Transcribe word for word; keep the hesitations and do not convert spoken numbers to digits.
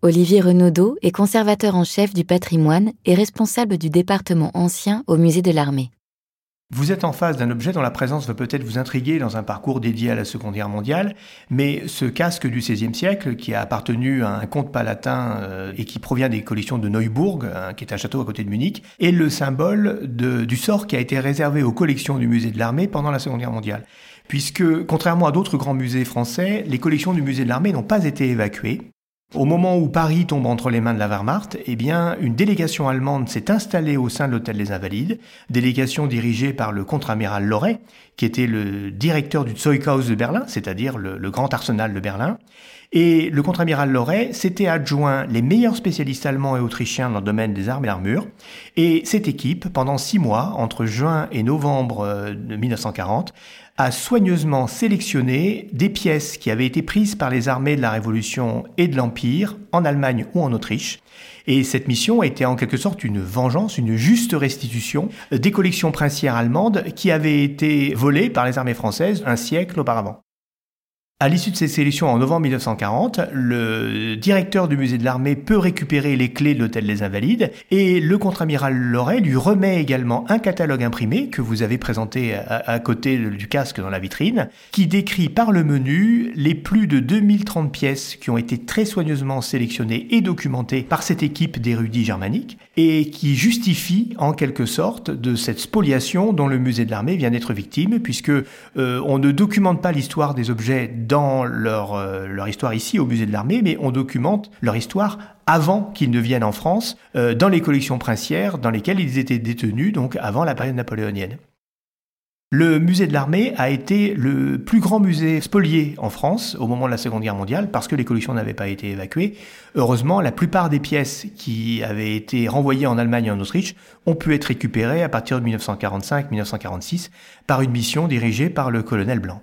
Olivier Renaudot est conservateur en chef du patrimoine et responsable du département ancien au musée de l'armée. Vous êtes en face d'un objet dont la présence va peut-être vous intriguer dans un parcours dédié à la Seconde Guerre mondiale, mais ce casque du seizième siècle, qui a appartenu à un comte palatin euh, et qui provient des collections de Neubourg, hein, qui est un château à côté de Munich, est le symbole de, du sort qui a été réservé aux collections du musée de l'armée pendant la Seconde Guerre mondiale. Puisque, contrairement à d'autres grands musées français, les collections du musée de l'armée n'ont pas été évacuées. Au moment où Paris tombe entre les mains de la Wehrmacht, eh bien, une délégation allemande s'est installée au sein de l'hôtel des Invalides, délégation dirigée par le contre-amiral Loret, qui était le directeur du Zeughaus de Berlin, c'est-à-dire le, le grand arsenal de Berlin. Et le contre-amiral Loret s'était adjoint les meilleurs spécialistes allemands et autrichiens dans le domaine des armes et l'armure. Et cette équipe, pendant six mois, entre juin et novembre de mille neuf cent quarante, a soigneusement sélectionné des pièces qui avaient été prises par les armées de la Révolution et de l'Empire, en Allemagne ou en Autriche. Et cette mission était en quelque sorte une vengeance, une juste restitution des collections princières allemandes qui avaient été volées par les armées françaises un siècle auparavant. À l'issue de ces sélections en novembre mille neuf cent quarante, le directeur du musée de l'armée peut récupérer les clés de l'hôtel des Invalides et le contre-amiral Loret lui remet également un catalogue imprimé que vous avez présenté à, à côté du casque dans la vitrine, qui décrit par le menu les plus de deux mille trente pièces qui ont été très soigneusement sélectionnées et documentées par cette équipe d'érudits germaniques et qui justifie en quelque sorte de cette spoliation dont le musée de l'armée vient d'être victime, puisque euh, on ne documente pas l'histoire des objets dans leur, euh, leur histoire ici au musée de l'armée, mais on documente leur histoire avant qu'ils ne viennent en France, euh, dans les collections princières dans lesquelles ils étaient détenus, donc avant la période napoléonienne. Le musée de l'armée a été le plus grand musée spolié en France au moment de la Seconde Guerre mondiale parce que les collections n'avaient pas été évacuées. Heureusement, la plupart des pièces qui avaient été renvoyées en Allemagne et en Autriche ont pu être récupérées à partir de mille neuf cent quarante-cinq mille neuf cent quarante-six par une mission dirigée par le colonel Blanc.